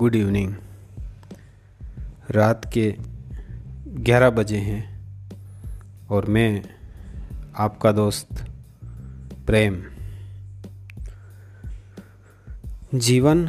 Good evening. रात के 11 बजे हैं और मैं आपका दोस्त प्रेम। जीवन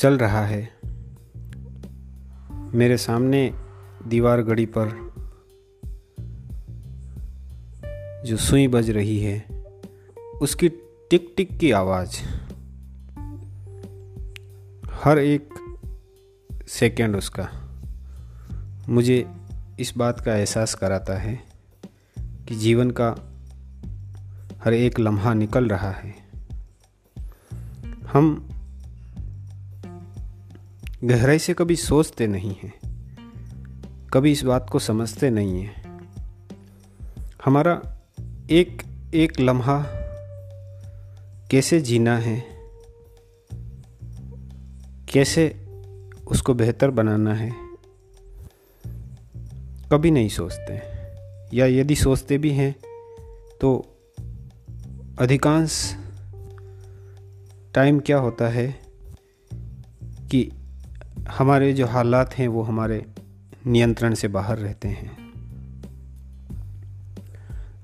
चल रहा है। मेरे सामने दीवार घड़ी पर जो सुई बज रही है उसकी टिक टिक की आवाज़ हर एक सेकेंड उसका मुझे इस बात का एहसास कराता है कि जीवन का हर एक लम्हा निकल रहा है। हम गहराई से कभी सोचते नहीं हैं, कभी इस बात को समझते नहीं हैं। हमारा एक एक लम्हा कैसे जीना है, कैसे उसको बेहतर बनाना है, कभी नहीं सोचते। या यदि सोचते भी हैं तो अधिकांश टाइम क्या होता है कि हमारे जो हालात हैं वो हमारे नियंत्रण से बाहर रहते हैं।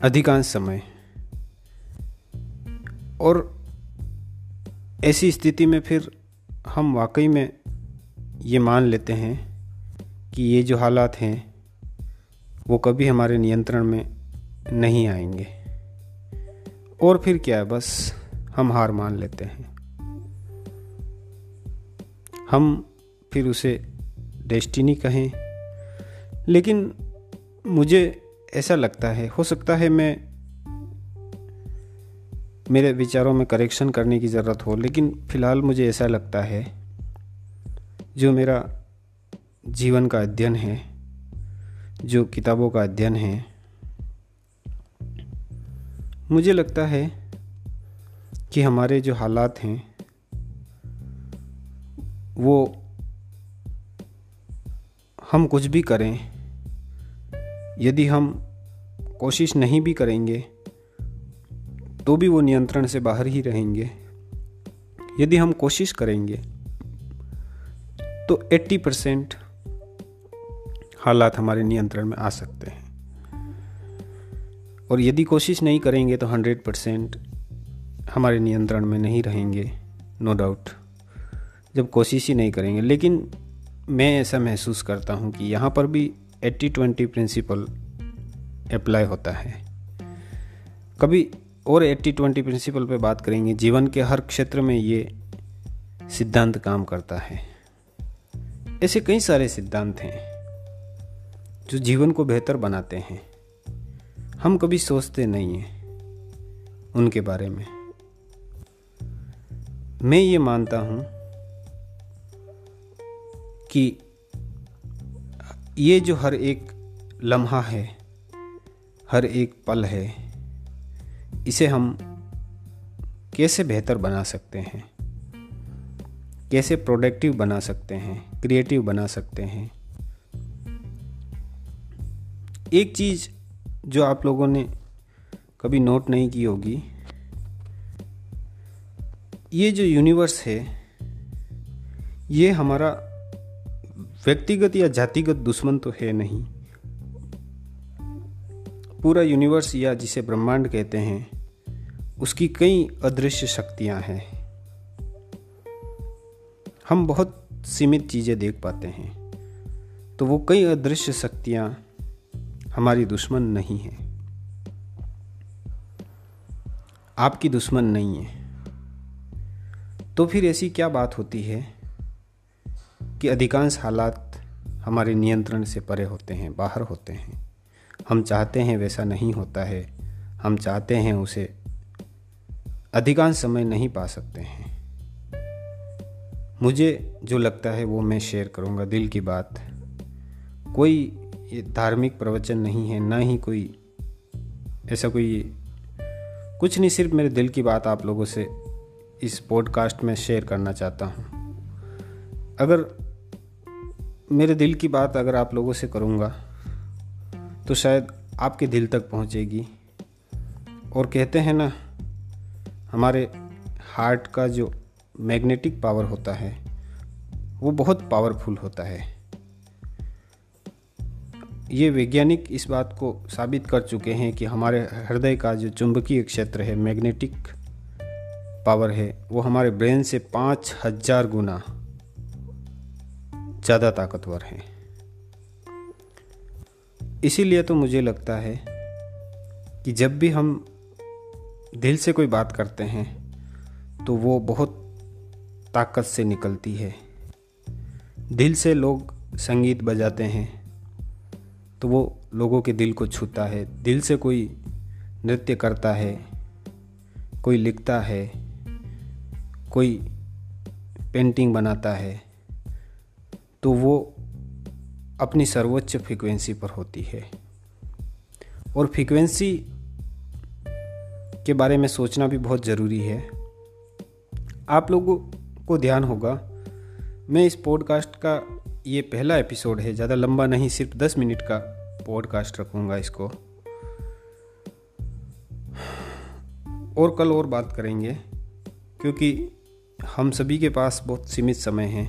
अधिकांश समय और ऐसी स्थिति में फिर हम वाकई में ये मान लेते हैं कि ये जो हालात हैं वो कभी हमारे नियंत्रण में नहीं आएंगे और फिर क्या है, बस हम हार मान लेते हैं। हम फिर उसे डेस्टिनी कहें, लेकिन मुझे ऐसा लगता है, हो सकता है मेरे विचारों में करेक्शन करने की ज़रूरत हो, लेकिन फ़िलहाल मुझे ऐसा लगता है जो मेरा जीवन का अध्ययन है, जो किताबों का अध्ययन है, मुझे लगता है कि हमारे जो हालात हैं वो हम कुछ भी करें, यदि हम कोशिश नहीं भी करेंगे तो भी वो नियंत्रण से बाहर ही रहेंगे। यदि हम कोशिश करेंगे तो 80% हालात हमारे नियंत्रण में आ सकते हैं और यदि कोशिश नहीं करेंगे तो 100% हमारे नियंत्रण में नहीं रहेंगे, नो डाउट, जब कोशिश ही नहीं करेंगे। लेकिन मैं ऐसा महसूस करता हूँ कि यहाँ पर भी 80-20 प्रिंसिपल अप्लाई होता है। कभी और 80-20 प्रिंसिपल पे बात करेंगे। जीवन के हर क्षेत्र में ये सिद्धांत काम करता है। ऐसे कई सारे सिद्धांत हैं जो जीवन को बेहतर बनाते हैं। हम कभी सोचते नहीं हैं उनके बारे में। मैं ये मानता हूँ कि ये जो हर एक लम्हा है, हर एक पल है, इसे हम कैसे बेहतर बना सकते हैं, कैसे प्रोडक्टिव बना सकते हैं, क्रिएटिव बना सकते हैं। एक चीज़ जो आप लोगों ने कभी नोट नहीं की होगी, ये जो यूनिवर्स है ये हमारा व्यक्तिगत या जातिगत दुश्मन तो है नहीं। पूरा यूनिवर्स या जिसे ब्रह्मांड कहते हैं उसकी कई अदृश्य शक्तियां हैं। हम बहुत सीमित चीज़ें देख पाते हैं, तो वो कई अदृश्य शक्तियां हमारी दुश्मन नहीं हैं, आपकी दुश्मन नहीं है। तो फिर ऐसी क्या बात होती है कि अधिकांश हालात हमारे नियंत्रण से परे होते हैं, बाहर होते हैं। हम चाहते हैं वैसा नहीं होता है, हम चाहते हैं उसे अधिकांश समय नहीं पा सकते हैं। मुझे जो लगता है वो मैं शेयर करूँगा, दिल की बात। कोई धार्मिक प्रवचन नहीं है, ना ही कोई ऐसा कोई कुछ नहीं, सिर्फ मेरे दिल की बात आप लोगों से इस पॉडकास्ट में शेयर करना चाहता हूँ। अगर मेरे दिल की बात अगर आप लोगों से करूँगा तो शायद आपके दिल तक पहुँचेगी। और कहते हैं ना, हमारे हार्ट का जो मैग्नेटिक पावर होता है वो बहुत पावरफुल होता है। ये वैज्ञानिक इस बात को साबित कर चुके हैं कि हमारे हृदय का जो चुंबकीय क्षेत्र है, मैग्नेटिक पावर है, वो हमारे ब्रेन से 5000 गुना ज़्यादा ताकतवर है। इसीलिए तो मुझे लगता है कि जब भी हम दिल से कोई बात करते हैं तो वो बहुत ताकत से निकलती है। दिल से लोग संगीत बजाते हैं तो वो लोगों के दिल को छूता है। दिल से कोई नृत्य करता है, कोई लिखता है, कोई पेंटिंग बनाता है तो वो अपनी सर्वोच्च फ्रीक्वेंसी पर होती है। और फ्रीक्वेंसी के बारे में सोचना भी बहुत ज़रूरी है। आप लोगों को ध्यान होगा, मैं इस पॉडकास्ट का ये पहला एपिसोड है, ज़्यादा लंबा नहीं, सिर्फ 10 मिनट का पॉडकास्ट रखूँगा इसको, और कल और बात करेंगे क्योंकि हम सभी के पास बहुत सीमित समय है।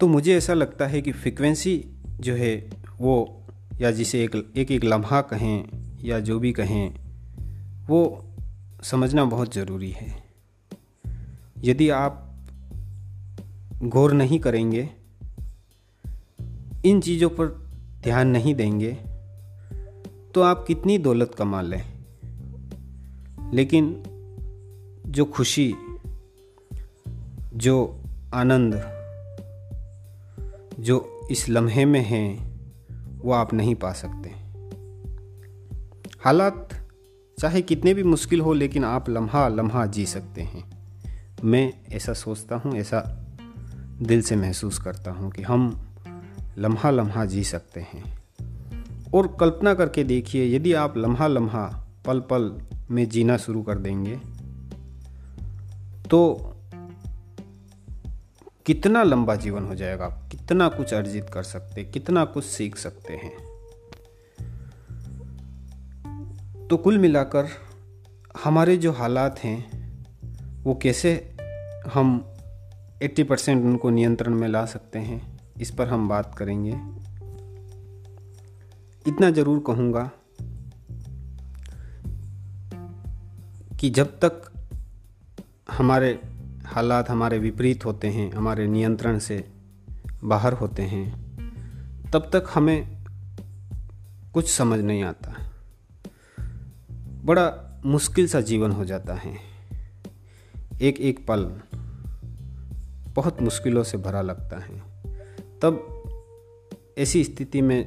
तो मुझे ऐसा लगता है कि फ्रीक्वेंसी जो है वो, या जिसे एक लम्हा कहें या जो भी कहें, वो समझना बहुत ज़रूरी है। यदि आप गौर नहीं करेंगे, इन चीज़ों पर ध्यान नहीं देंगे तो आप कितनी दौलत कमा लें, लेकिन जो खुशी, जो आनंद जो इस लम्हे में है वो आप नहीं पा सकते। हालात चाहे कितने भी मुश्किल हो, लेकिन आप लम्हा लम्हा जी सकते हैं। मैं ऐसा सोचता हूँ, ऐसा दिल से महसूस करता हूँ कि हम लम्हा लम्हा जी सकते हैं। और कल्पना करके देखिए, यदि आप लम्हा लम्हा पल पल में जीना शुरू कर देंगे तो कितना लंबा जीवन हो जाएगा, आप कितना कुछ अर्जित कर सकते, कितना कुछ सीख सकते हैं। तो कुल मिलाकर हमारे जो हालात हैं वो कैसे हम 80% उनको नियंत्रण में ला सकते हैं, इस पर हम बात करेंगे। इतना ज़रूर कहूँगा कि जब तक हमारे हालात हमारे विपरीत होते हैं, हमारे नियंत्रण से बाहर होते हैं, तब तक हमें कुछ समझ नहीं आता, बड़ा मुश्किल सा जीवन हो जाता है। एक एक पल बहुत मुश्किलों से भरा लगता है। तब ऐसी स्थिति में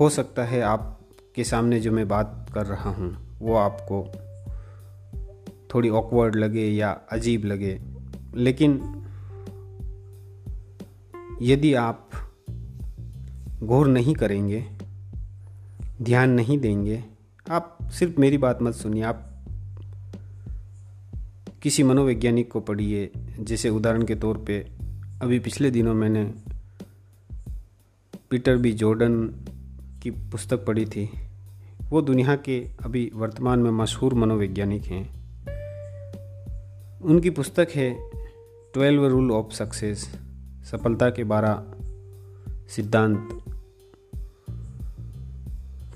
हो सकता है आपके सामने जो मैं बात कर रहा हूँ वो आपको थोड़ी ऑकवर्ड लगे या अजीब लगे, लेकिन यदि आप गौर नहीं करेंगे, ध्यान नहीं देंगे, आप सिर्फ मेरी बात मत सुनिए, आप किसी मनोवैज्ञानिक को पढ़िए। जैसे उदाहरण के तौर पे अभी पिछले दिनों मैंने पीटर बी जॉर्डन की पुस्तक पढ़ी थी। वो दुनिया के अभी वर्तमान में मशहूर मनोवैज्ञानिक हैं। उनकी पुस्तक है 12 रूल ऑफ सक्सेस, सफलता के 12 सिद्धांत।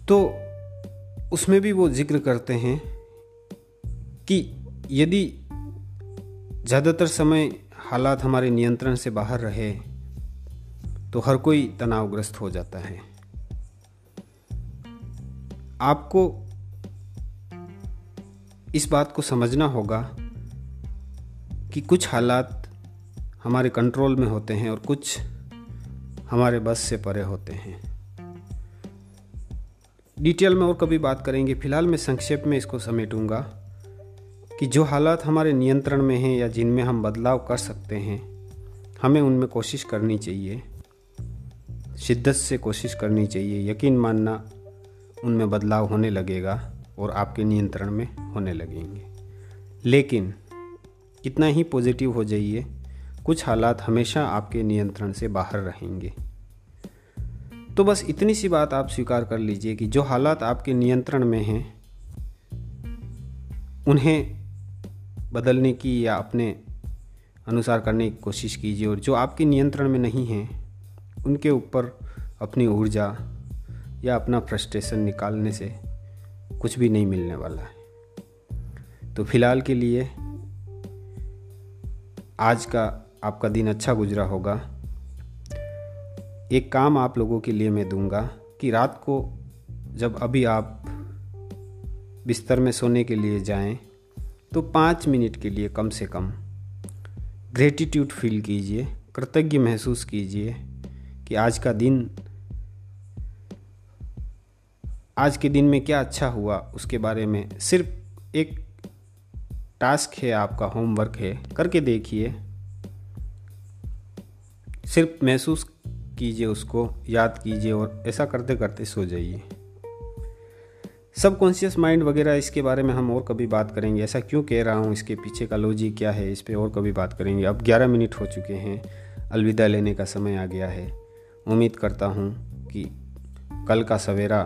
तो उसमें भी वो जिक्र करते हैं कि यदि ज़्यादातर समय हालात हमारे नियंत्रण से बाहर रहे तो हर कोई तनावग्रस्त हो जाता है। आपको इस बात को समझना होगा कि कुछ हालात हमारे कंट्रोल में होते हैं और कुछ हमारे बस से परे होते हैं। डिटेल में और कभी बात करेंगे। फ़िलहाल मैं संक्षेप में इसको समेटूंगा कि जो हालात हमारे नियंत्रण में हैं या जिनमें हम बदलाव कर सकते हैं, हमें उनमें कोशिश करनी चाहिए, शिद्दत से कोशिश करनी चाहिए। यकीन मानना, उनमें बदलाव होने लगेगा और आपके नियंत्रण में होने लगेंगे। लेकिन कितना ही पॉजिटिव हो जाइए, कुछ हालात हमेशा आपके नियंत्रण से बाहर रहेंगे। तो बस इतनी सी बात आप स्वीकार कर लीजिए कि जो हालात आपके नियंत्रण में हैं उन्हें बदलने की या अपने अनुसार करने की कोशिश कीजिए, और जो आपके नियंत्रण में नहीं हैं उनके ऊपर अपनी ऊर्जा या अपना फ्रस्ट्रेशन निकालने से कुछ भी नहीं मिलने वाला है। तो फिलहाल के लिए आज का आपका दिन अच्छा गुजरा होगा। एक काम आप लोगों के लिए मैं दूंगा कि रात को जब अभी आप बिस्तर में सोने के लिए जाएं तो 5 मिनट के लिए कम से कम ग्रेटिट्यूड फील कीजिए, कृतज्ञ महसूस कीजिए कि आज के दिन में क्या अच्छा हुआ उसके बारे में। सिर्फ एक टास्क है, आपका होमवर्क है, करके देखिए, सिर्फ महसूस कीजिए, उसको याद कीजिए और ऐसा करते करते सो जाइए। सबकॉन्शियस माइंड वगैरह इसके बारे में हम और कभी बात करेंगे। ऐसा क्यों कह रहा हूँ, इसके पीछे का लॉजिक क्या है, इस पर और कभी बात करेंगे। अब 11 मिनट हो चुके हैं, अलविदा लेने का समय आ गया है। उम्मीद करता हूँ कि कल का सवेरा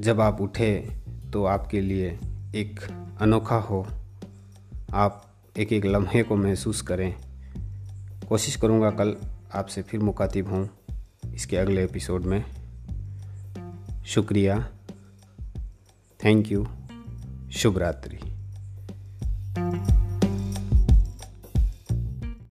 जब आप उठे तो आपके लिए एक अनोखा हो, आप एक एक लम्हे को महसूस करें। कोशिश करूँगा कल आपसे फिर मुखातिब हूँ इसके अगले एपिसोड में। शुक्रिया, थैंक यू, शुभ रात्रि।